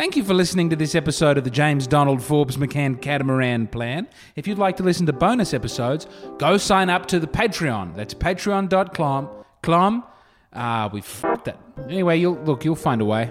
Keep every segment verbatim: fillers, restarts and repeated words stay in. Thank you for listening to this episode of the James Donald Forbes McCann Catamaran Plan. If you'd like to listen to bonus episodes, go sign up to the Patreon. That's patreon dot com. Clom. Ah, uh, we fucked that. Anyway, you'll look, you'll find a way.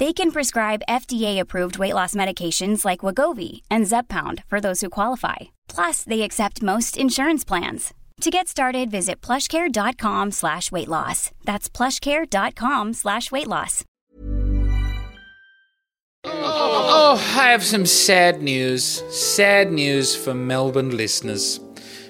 They can prescribe F D A-approved weight loss medications like Wegovy and Zepbound for those who qualify. Plus, they accept most insurance plans. To get started, visit plushcare.com slash weight loss. That's plushcare.com slash weight loss. Oh, oh, I have some sad news. Sad news for Melbourne listeners.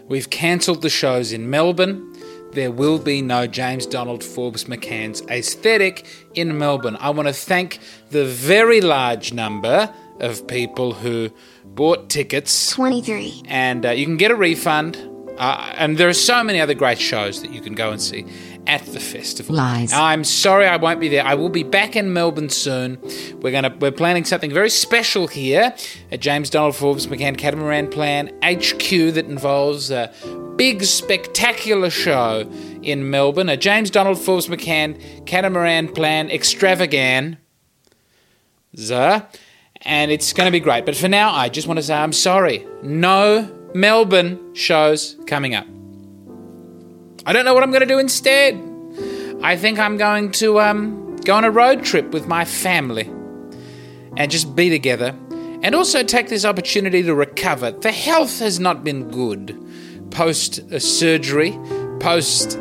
We've cancelled the shows in Melbourne. There will be no James Donald Forbes McCann's aesthetic in Melbourne. I want to thank the very large number of people who bought tickets. twenty-three. And uh, you can get a refund. Uh, and there are so many other great shows that you can go and see at the festival. Lies. I'm sorry I won't be there. I will be back in Melbourne soon. We're gonna we're planning something very special here at James Donald Forbes McCann Catamaran Plan H Q that involves a big spectacular show in Melbourne, a James Donald Forbes McCann Catamaran Plan extravaganza, and it's going to be great. But for now, I just want to say I'm sorry. No Melbourne shows coming up. I don't know what I'm going to do instead. I think I'm going to um, go on a road trip with my family and just be together and also take this opportunity to recover. The health has not been good post-surgery, post...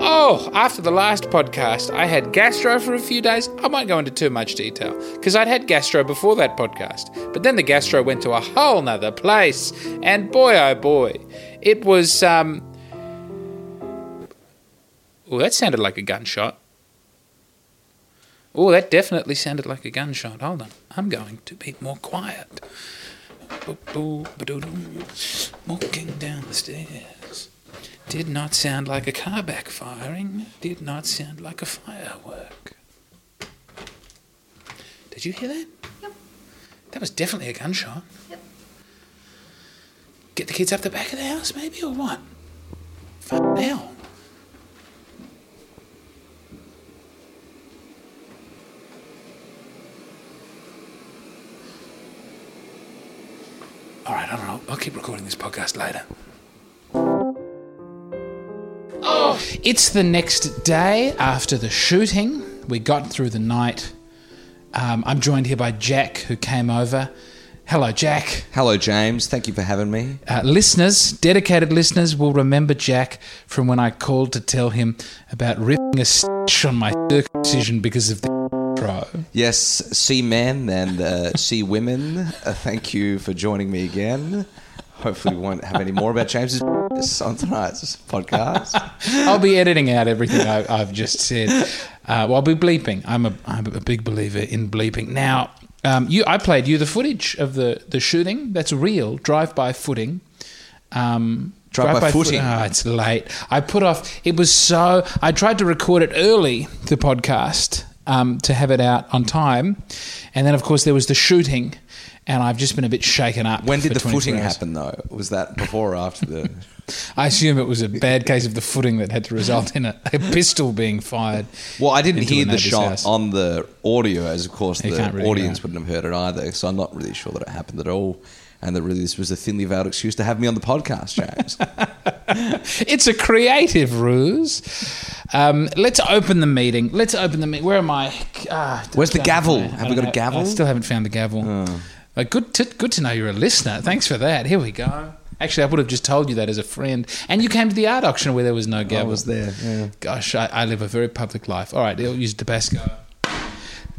Oh, after the last podcast, I had gastro for a few days. I won't go into too much detail because I'd had gastro before that podcast. But then the gastro went to a whole nother place. And boy, oh boy, it was... um. Oh, that sounded like a gunshot. Oh, that definitely sounded like a gunshot. Hold on. I'm going to be more quiet. Walking down the stairs. Did not sound like a car backfiring. Did not sound like a firework. Did you hear that? Yep. That was definitely a gunshot. Yep. Get the kids up the back of the house maybe or what? Fuck hell. All right, I don't know. I'll keep recording this podcast later. Oh, it's the next day after the shooting. We got through the night. Um, I'm joined here by Jack, who came over. Hello, Jack. Hello, James. Thank you for having me. Uh, listeners, dedicated listeners, will remember Jack from when I called to tell him about ripping a stitch on my circumcision because of the... Yes, sea men and uh, sea women, uh, thank you for joining me again. Hopefully we won't have any more about James's on tonight's podcast. I'll be editing out everything I, I've just said. Uh, well, I'll be bleeping. I'm a, I'm a big believer in bleeping. Now, um, you, I played you the footage of the, the shooting. That's real, drive-by footing. Um, drive-by drive by footing. Foot- oh, it's late. I put off, it was so, I tried to record it early, the podcast. um, to have it out on time. And then, of course, there was the shooting, and I've just been a bit shaken up. When did the footing hours. happen, though? Was that before or after the... I assume it was a bad case of the footing that had to result in a, a pistol being fired. Well, I didn't hear the shot house. on the audio, as of course you the really audience wouldn't have heard it either, so I'm not really sure that it happened at all, and that really this was a thinly veiled excuse to have me on the podcast, James. It's a creative ruse. Um, let's open the meeting. Let's open the meeting. Where am I? Ah, Where's the gavel? Know. Have we got know. a gavel? I still haven't found the gavel. Oh. But good, to, good to know you're a listener. Thanks for that. Here we go. Actually, I would have just told you that as a friend. And you came to the art auction where there was no gavel. I was there. Yeah. Gosh, I, I live a very public life. All right, I'll use Tabasco.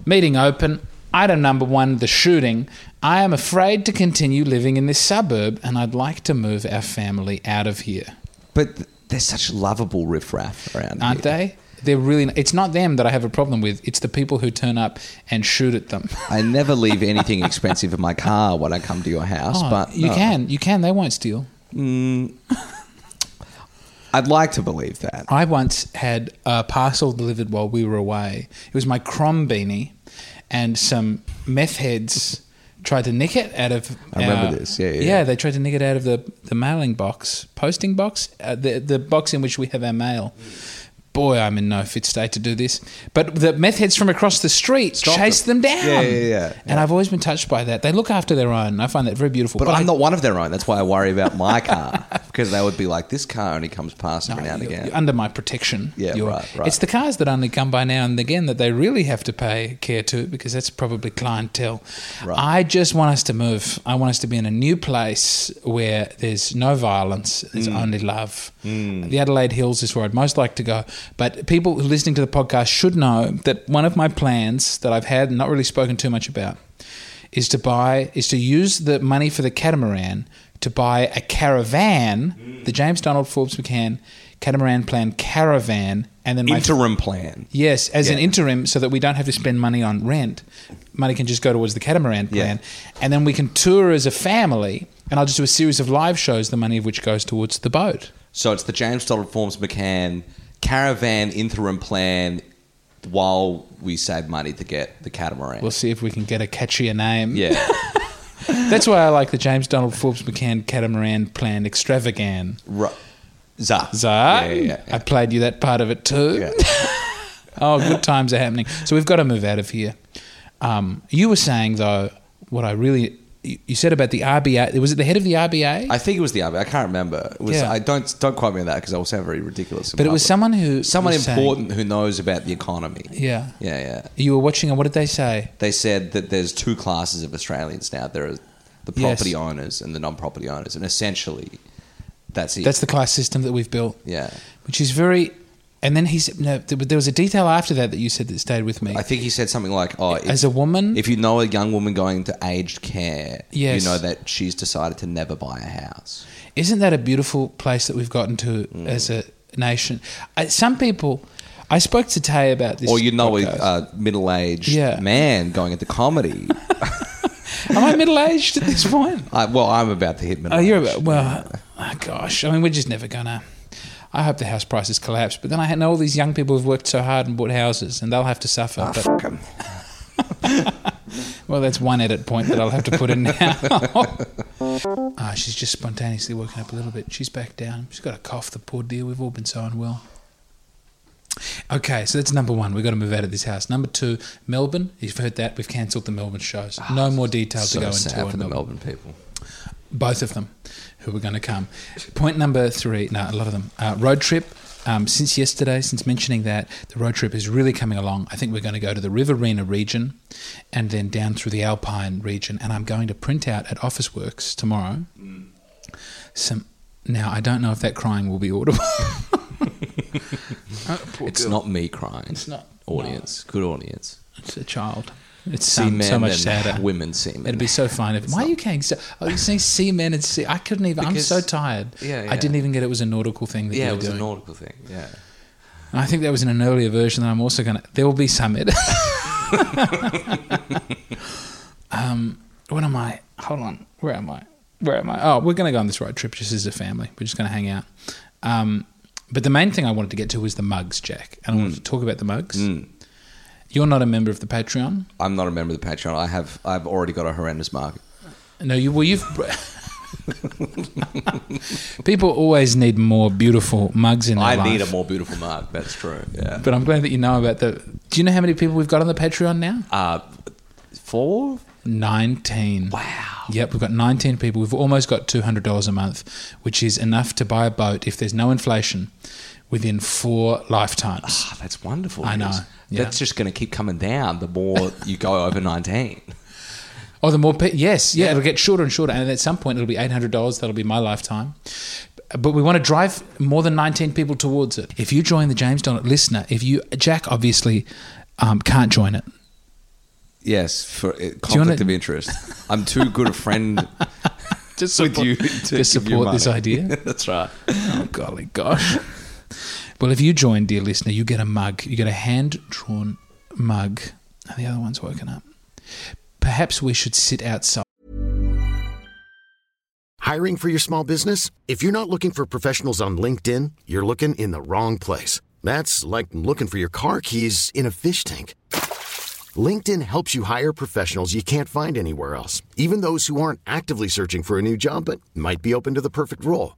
Meeting open. Item number one, the shooting. I am afraid to continue living in this suburb, and I'd like to move our family out of here. But they're such lovable riffraff around Aren't here. Aren't they? They're really. It's not them that I have a problem with. It's the people who turn up and shoot at them. I never leave anything expensive in my car when I come to your house. Oh, but you no. can, you can. They won't steal. Mm. I'd like to believe that. I once had a parcel delivered while we were away. It was my crumb beanie, and some meth heads tried to nick it out of. I our, remember this. Yeah, yeah. Yeah, they tried to nick it out of the, the mailing box, posting box, uh, the the box in which we have our mail. Boy, I'm in no fit state to do this. But the meth heads from across the street Stop chase them, them down. Yeah, yeah, yeah, yeah. And I've always been touched by that. They look after their own. And I find that very beautiful. But, but I'm I... not one of their own. That's why I worry about my car. Because they would be like, this car only comes past no, every now and again. You're under my protection. Yeah, you're... right, right. It's the cars that only come by now and again that they really have to pay care to, because that's probably clientele. Right. I just want us to move. I want us to be in a new place where there's no violence. There's mm. only love. Mm. The Adelaide Hills is where I'd most like to go. But people who are listening to the podcast should know that one of my plans that I've had and not really spoken too much about is to buy, is to use the money for the catamaran to buy a caravan, mm. the James Donald Forbes McCann Catamaran Plan caravan. And then interim t- plan. Yes, as yeah. an interim, so that we don't have to spend money on rent. Money can just go towards the catamaran plan. Yeah. And then we can tour as a family, and I'll just do a series of live shows, the money of which goes towards the boat. So it's the James Donald Forbes McCann caravan interim plan while we save money to get the catamaran. We'll see if we can get a catchier name. Yeah. That's why I like the James Donald Forbes McCann Catamaran Plan Extravagan. Right. Za. Za. Yeah, yeah, yeah, yeah. I played you that part of it too. Yeah. Oh, good times are happening. So we've got to move out of here. Um, you were saying, though, what I really... You said about the R B A. Was it the head of the R B A? I think it was the R B A. I can't remember. It was, yeah. I don't don't quote me on that because I will sound very ridiculous. But it was someone who someone important saying, who knows about the economy. Yeah, yeah, yeah. You were watching, and what did they say? They said that there's two classes of Australians now. There are the property yes. owners and the non-property owners, and essentially, that's it. That's the class system that we've built. Yeah, which is very. And then he said, no, there was a detail after that that you said that stayed with me. I think he said something like, oh, if, as a woman, if you know a young woman going to aged care, yes. you know that she's decided to never buy a house. Isn't that a beautiful place that we've gotten to mm. as a nation? I, some people, I spoke to Tay about this. Or you know podcast. a, a middle-aged yeah. man going into comedy. Am I middle-aged at this point? I, well, I'm about to hit middle-aged. Oh, you're about, well, oh, gosh, I mean, we're just never going to. I hope the house prices collapse. But then I know all these young people who've worked so hard and bought houses, and they'll have to suffer. Oh, but fuck them. Well, that's one edit point that I'll have to put in now. Ah, she's just spontaneously woken up a little bit. She's back down. She's got a cough, the poor dear. We've all been so unwell. Okay, so that's number one. We've got to move out of this house. Number two, Melbourne. You've heard that. We've cancelled the Melbourne shows. Oh, no more details so to go into. So sad for the Melbourne. Melbourne people. Both of them who were going to come. Point number three, no, a lot of them. Uh, road trip. Um, since yesterday, since mentioning that, the road trip is really coming along. I think we're going to go to the Riverina region and then down through the Alpine region. And I'm going to print out at Officeworks tomorrow some... Now, I don't know if that crying will be audible. Oh, it's girl. Not me crying. It's not. Audience. No. Good audience. It's a child. It's some, so much sadder. Women seamen. It'd be so fine if. It's why not, are you can't? So, I was saying seamen and sea. I couldn't even. Because, I'm so tired. Yeah, yeah. I didn't even get it was a nautical thing that yeah, you were doing. Yeah, it was doing. a nautical thing. Yeah. I think that was in an earlier version that I'm also going to. There will be some edit. um, what am I? Hold on. Where am I? Where am I? Oh, we're going to go on this road trip just as a family. We're just going to hang out. Um, but the main thing I wanted to get to was the mugs, Jack. And mm. I wanted to talk about the mugs. Mm. You're not a member of the Patreon? I'm not a member of the Patreon. I have I've already got a horrendous market. No, you well you've people always need more beautiful mugs in their I life. I need a more beautiful mug, that's true. Yeah. But I'm glad that you know about the do you know how many people we've got on the Patreon now? Uh four? nineteen. Wow. Yep, we've got nineteen people. We've almost got two hundred dollars a month, which is enough to buy a boat if there's no inflation within four lifetimes. Ah, oh, that's wonderful. I know. Yeah. That's just going to keep coming down the more you go over nineteen. Oh, the more pe- yes, yeah, yeah, it'll get shorter and shorter, and at some point it'll be eight hundred dollars. That'll be my lifetime. But we want to drive more than nineteen people towards it. If you join the James Donald listener, if you Jack obviously um, can't join it. Yes, for conflict of interest. I'm too good a friend to support, with you to, to support this idea. That's right. Oh, golly gosh. Well, if you join, dear listener, you get a mug. You get a hand-drawn mug. And the other one's woken up. Perhaps we should sit outside. Hiring for your small business? If you're not looking for professionals on LinkedIn, you're looking in the wrong place. That's like looking for your car keys in a fish tank. LinkedIn helps you hire professionals you can't find anywhere else, even those who aren't actively searching for a new job but might be open to the perfect role.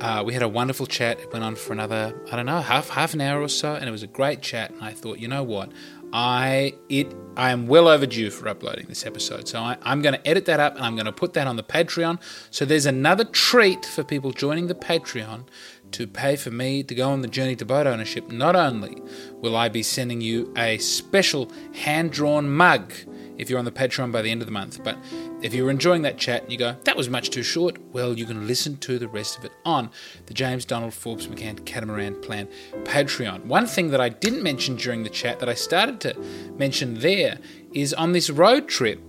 Uh, we had a wonderful chat. It went on for another, I don't know, half half an hour or so, and it was a great chat. And I thought, you know what, I it I am well overdue for uploading this episode. So I, I'm going to edit that up, and I'm going to put that on the Patreon. So there's another treat for people joining the Patreon to pay for me to go on the journey to boat ownership. Not only will I be sending you a special hand-drawn mug if you're on the Patreon by the end of the month, but if you're enjoying that chat and you go, that was much too short, well, you can listen to the rest of it on the James Donald Forbes McCann Catamaran Plan Patreon. One thing that I didn't mention during the chat that I started to mention there is on this road trip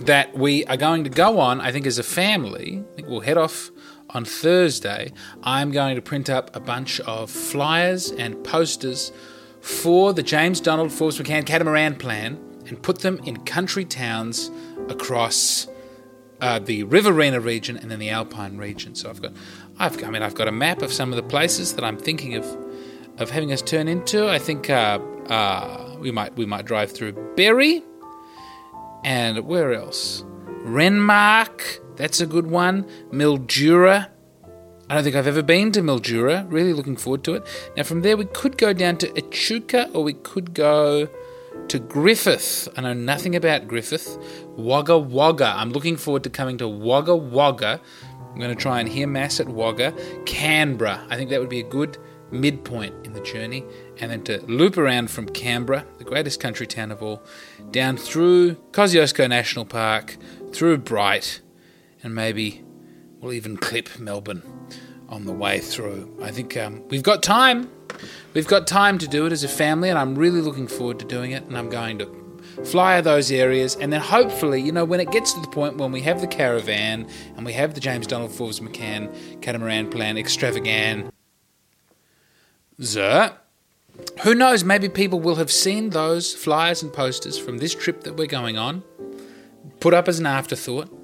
that we are going to go on, I think as a family, I think we'll head off on Thursday, I'm going to print up a bunch of flyers and posters for the James Donald Forbes McCann Catamaran Plan and put them in country towns across uh, the Riverina region and then the Alpine region. So I've got, I've, I mean, I've got a map of some of the places that I'm thinking of, of having us turn into. I think uh, uh, we might we might drive through Berry, and where else? Renmark. That's a good one. Mildura. I don't think I've ever been to Mildura. Really looking forward to it. Now, from there, we could go down to Echuca or we could go to Griffith. I know nothing about Griffith. Wagga Wagga. I'm looking forward to coming to Wagga Wagga. I'm going to try and hear Mass at Wagga. Canberra. I think that would be a good midpoint in the journey. And then to loop around from Canberra, the greatest country town of all, down through Kosciuszko National Park, through Bright, and maybe we'll even clip Melbourne on the way through. I think um, we've got time. We've got time to do it as a family, and I'm really looking forward to doing it, and I'm going to flyer those areas, and then hopefully, you know, when it gets to the point when we have the caravan and we have the James Donald Forbes McCann Catamaran Plan extravaganza, who knows, maybe people will have seen those flyers and posters from this trip that we're going on, put up as an afterthought.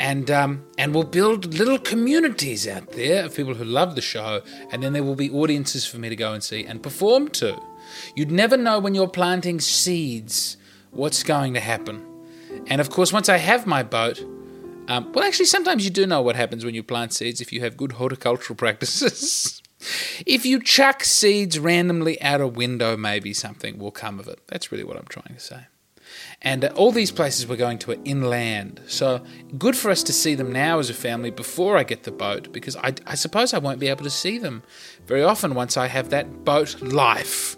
And um, and we'll build little communities out there of people who love the show, and then there will be audiences for me to go and see and perform to. You'd never know when you're planting seeds what's going to happen. And, of course, once I have my boat, um, well, actually, sometimes you do know what happens when you plant seeds if you have good horticultural practices. If you chuck seeds randomly out a window, maybe something will come of it. That's really what I'm trying to say. And all these places we're going to are inland. So good for us to see them now as a family before I get the boat, because I, I suppose I won't be able to see them very often once I have that boat life.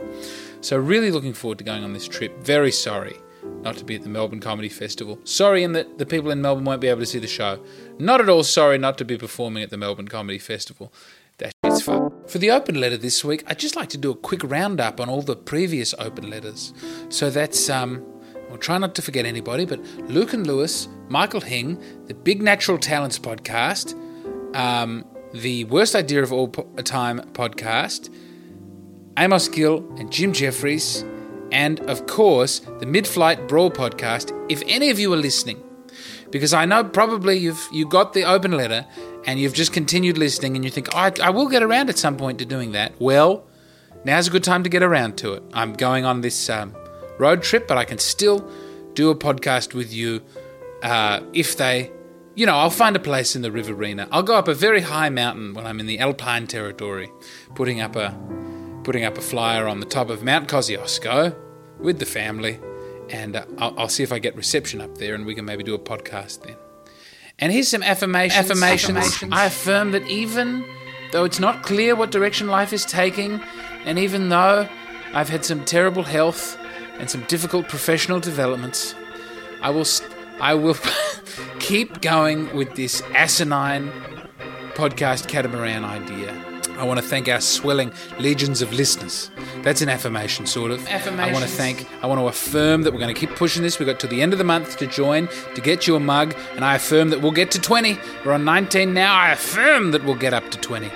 So really looking forward to going on this trip. Very sorry not to be at the Melbourne Comedy Festival. Sorry in that the people in Melbourne won't be able to see the show. Not at all sorry not to be performing at the Melbourne Comedy Festival. That shit's fun. For the open letter this week, I'd just like to do a quick roundup on all the previous open letters. So that's, um, we'll try not to forget anybody, but Luke and Lewis, Michael Hing, the Big Natural Talents podcast, um, the Worst Idea of All po- Time podcast, Amos Gill and Jim Jeffries, and, of course, the Mid-Flight Brawl podcast, if any of you are listening. Because I know probably you've you got the open letter and you've just continued listening and you think, oh, I, I will get around at some point to doing that. Well, now's a good time to get around to it. I'm going on this um, road trip, but I can still do a podcast with you uh, if they... You know, I'll find a place in the Riverina. I'll go up a very high mountain when I'm in the Alpine territory, putting up a... putting up a flyer on the top of Mount Kosciuszko with the family, and uh, I'll, I'll see if I get reception up there and we can maybe do a podcast then. And here's some affirmations. Affirmations. affirmations. I affirm that even though it's not clear what direction life is taking, and even though I've had some terrible health and some difficult professional developments, I will, st- I will keep going with this asinine podcast catamaran idea. I want to thank our swelling legions of listeners. That's an affirmation, sort of. I want to thank, I want to affirm that we're going to keep pushing this. We've got till the end of the month to join, to get your mug, and I affirm that we'll get to twenty. We're on nineteen now. I affirm that we'll get up to twenty.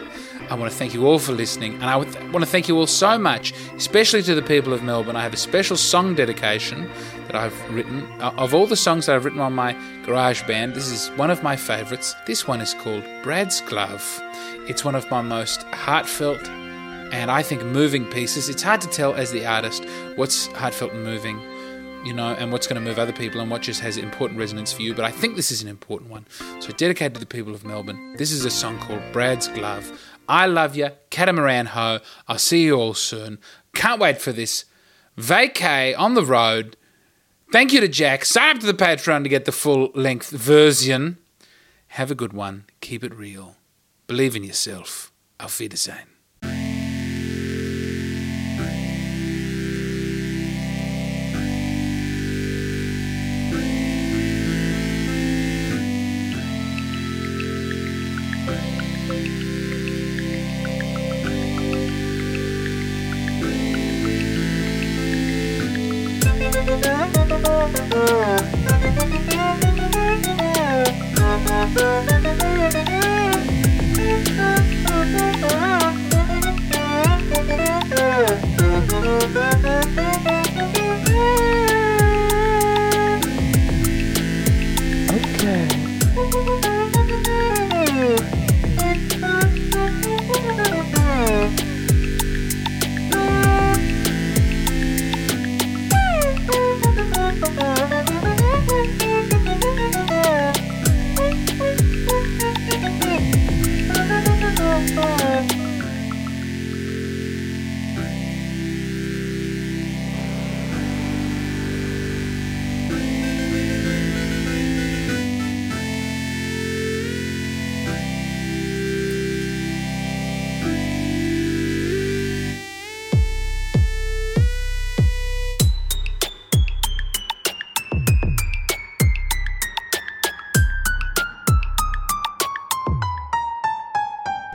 I want to thank you all for listening, and I want to thank you all so much, especially to the people of Melbourne. I have a special song dedication that I've written. Of all the songs that I've written on my garage band, this is one of my favourites. This one is called Brad's Glove. It's one of my most heartfelt and, I think, moving pieces. It's hard to tell as the artist what's heartfelt and moving, you know, and what's going to move other people and what just has important resonance for you, but I think this is an important one. So dedicated to the people of Melbourne, this is a song called Brad's Glove. I love you, catamaran ho. I'll see you all soon. Can't wait for this vacay on the road. Thank you to Jack. Sign up to the Patreon to get the full-length version. Have a good one. Keep it real. Believe in yourself. Auf Wiedersehen.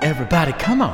Everybody, come on.